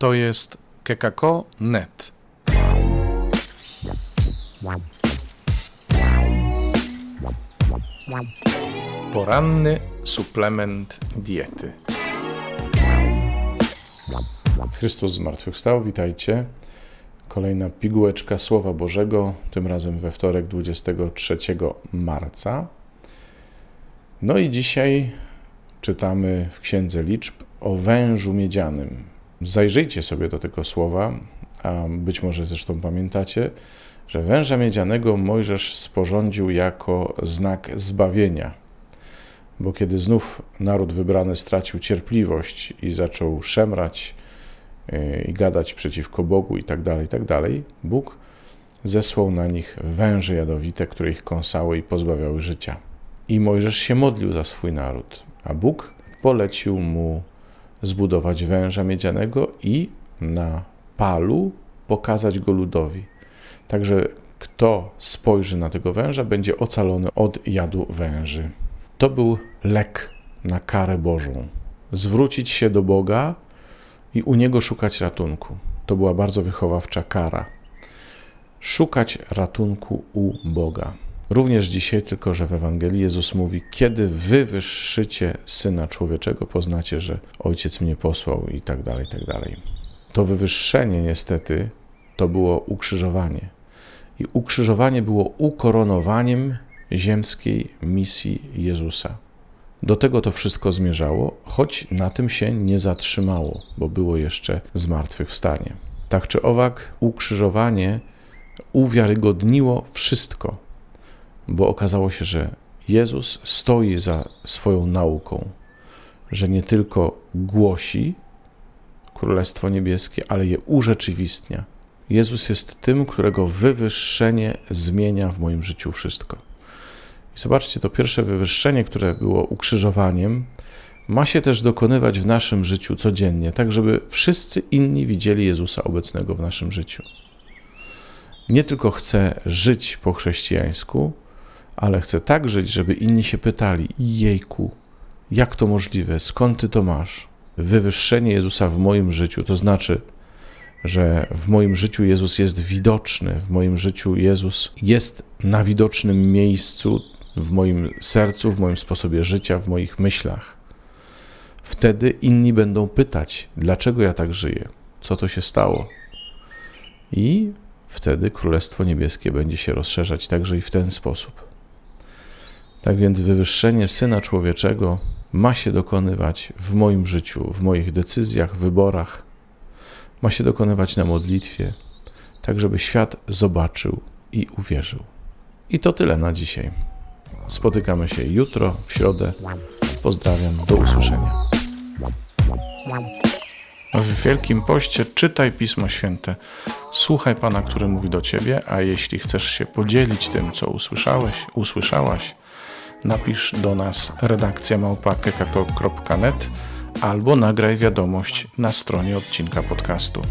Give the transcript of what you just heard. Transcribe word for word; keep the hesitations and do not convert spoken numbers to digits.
To jest kekako kropka net. Poranny suplement diety. Chrystus zmartwychwstał, witajcie. Kolejna pigułeczka Słowa Bożego, tym razem we wtorek dwudziestego trzeciego marca. No i dzisiaj czytamy w Księdze Liczb o wężu miedzianym. Zajrzyjcie sobie do tego słowa, a być może zresztą pamiętacie, że węża miedzianego Mojżesz sporządził jako znak zbawienia. Bo kiedy znów naród wybrany stracił cierpliwość i zaczął szemrać i gadać przeciwko Bogu i tak dalej, i tak dalej, Bóg zesłał na nich węże jadowite, które ich kąsały i pozbawiały życia. I Mojżesz się modlił za swój naród, a Bóg polecił mu zbudować węża miedzianego i na palu pokazać go ludowi. Także kto spojrzy na tego węża, będzie ocalony od jadu węży. To był lek na karę Bożą. Zwrócić się do Boga i u Niego szukać ratunku. To była bardzo wychowawcza kara. Szukać ratunku u Boga. Również dzisiaj, tylko że w Ewangelii Jezus mówi, kiedy wy wywyższycie Syna Człowieczego, poznacie, że Ojciec mnie posłał i tak dalej, i tak dalej. To wywyższenie niestety to było ukrzyżowanie. I ukrzyżowanie było ukoronowaniem ziemskiej misji Jezusa. Do tego to wszystko zmierzało, choć na tym się nie zatrzymało, bo było jeszcze zmartwychwstanie. Tak czy owak, ukrzyżowanie uwiarygodniło wszystko, bo okazało się, że Jezus stoi za swoją nauką, że nie tylko głosi Królestwo Niebieskie, ale je urzeczywistnia. Jezus jest tym, którego wywyższenie zmienia w moim życiu wszystko. I zobaczcie, to pierwsze wywyższenie, które było ukrzyżowaniem, ma się też dokonywać w naszym życiu codziennie, tak żeby wszyscy inni widzieli Jezusa obecnego w naszym życiu. Nie tylko chcę żyć po chrześcijańsku, ale chcę tak żyć, żeby inni się pytali, jejku, jak to możliwe, skąd ty to masz? Wywyższenie Jezusa w moim życiu, to znaczy, że w moim życiu Jezus jest widoczny, w moim życiu Jezus jest na widocznym miejscu, w moim sercu, w moim sposobie życia, w moich myślach. Wtedy inni będą pytać, dlaczego ja tak żyję, co to się stało? I wtedy Królestwo Niebieskie będzie się rozszerzać także i w ten sposób. Tak więc wywyższenie Syna Człowieczego ma się dokonywać w moim życiu, w moich decyzjach, wyborach. Ma się dokonywać na modlitwie, tak żeby świat zobaczył i uwierzył. I to tyle na dzisiaj. Spotykamy się jutro, w środę. Pozdrawiam, do usłyszenia. W Wielkim Poście czytaj Pismo Święte. Słuchaj Pana, który mówi do Ciebie, a jeśli chcesz się podzielić tym, co usłyszałeś, usłyszałaś, napisz do nas redakcja małpa kekako kropka net albo nagraj wiadomość na stronie odcinka podcastu.